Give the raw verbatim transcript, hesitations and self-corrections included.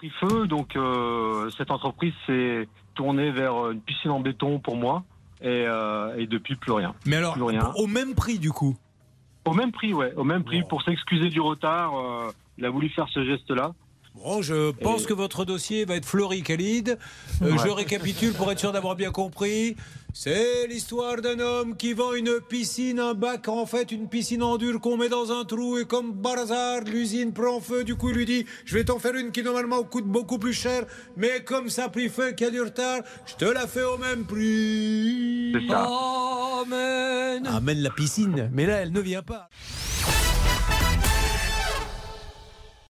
pris feu, donc euh, cette entreprise s'est tournée vers une piscine en béton pour moi, et, euh, et depuis plus rien. Mais alors, plus rien. Au même prix du coup? Au même prix, ouais, au même prix, bon. Pour s'excuser du retard, euh, il a voulu faire ce geste-là. Bon, je pense et... que votre dossier va être fleuri, Khalid. Euh, ouais. Je récapitule pour être sûr d'avoir bien compris. C'est l'histoire d'un homme qui vend une piscine, un bac, en fait une piscine en dur qu'on met dans un trou, et comme par hasard, l'usine prend feu. Du coup, il lui dit, je vais t'en faire une qui normalement coûte beaucoup plus cher, mais comme ça a pris feu, qu'il y a du retard, je te la fais au même prix. C'est ça. Amen. Amen la piscine, mais là, elle ne vient pas.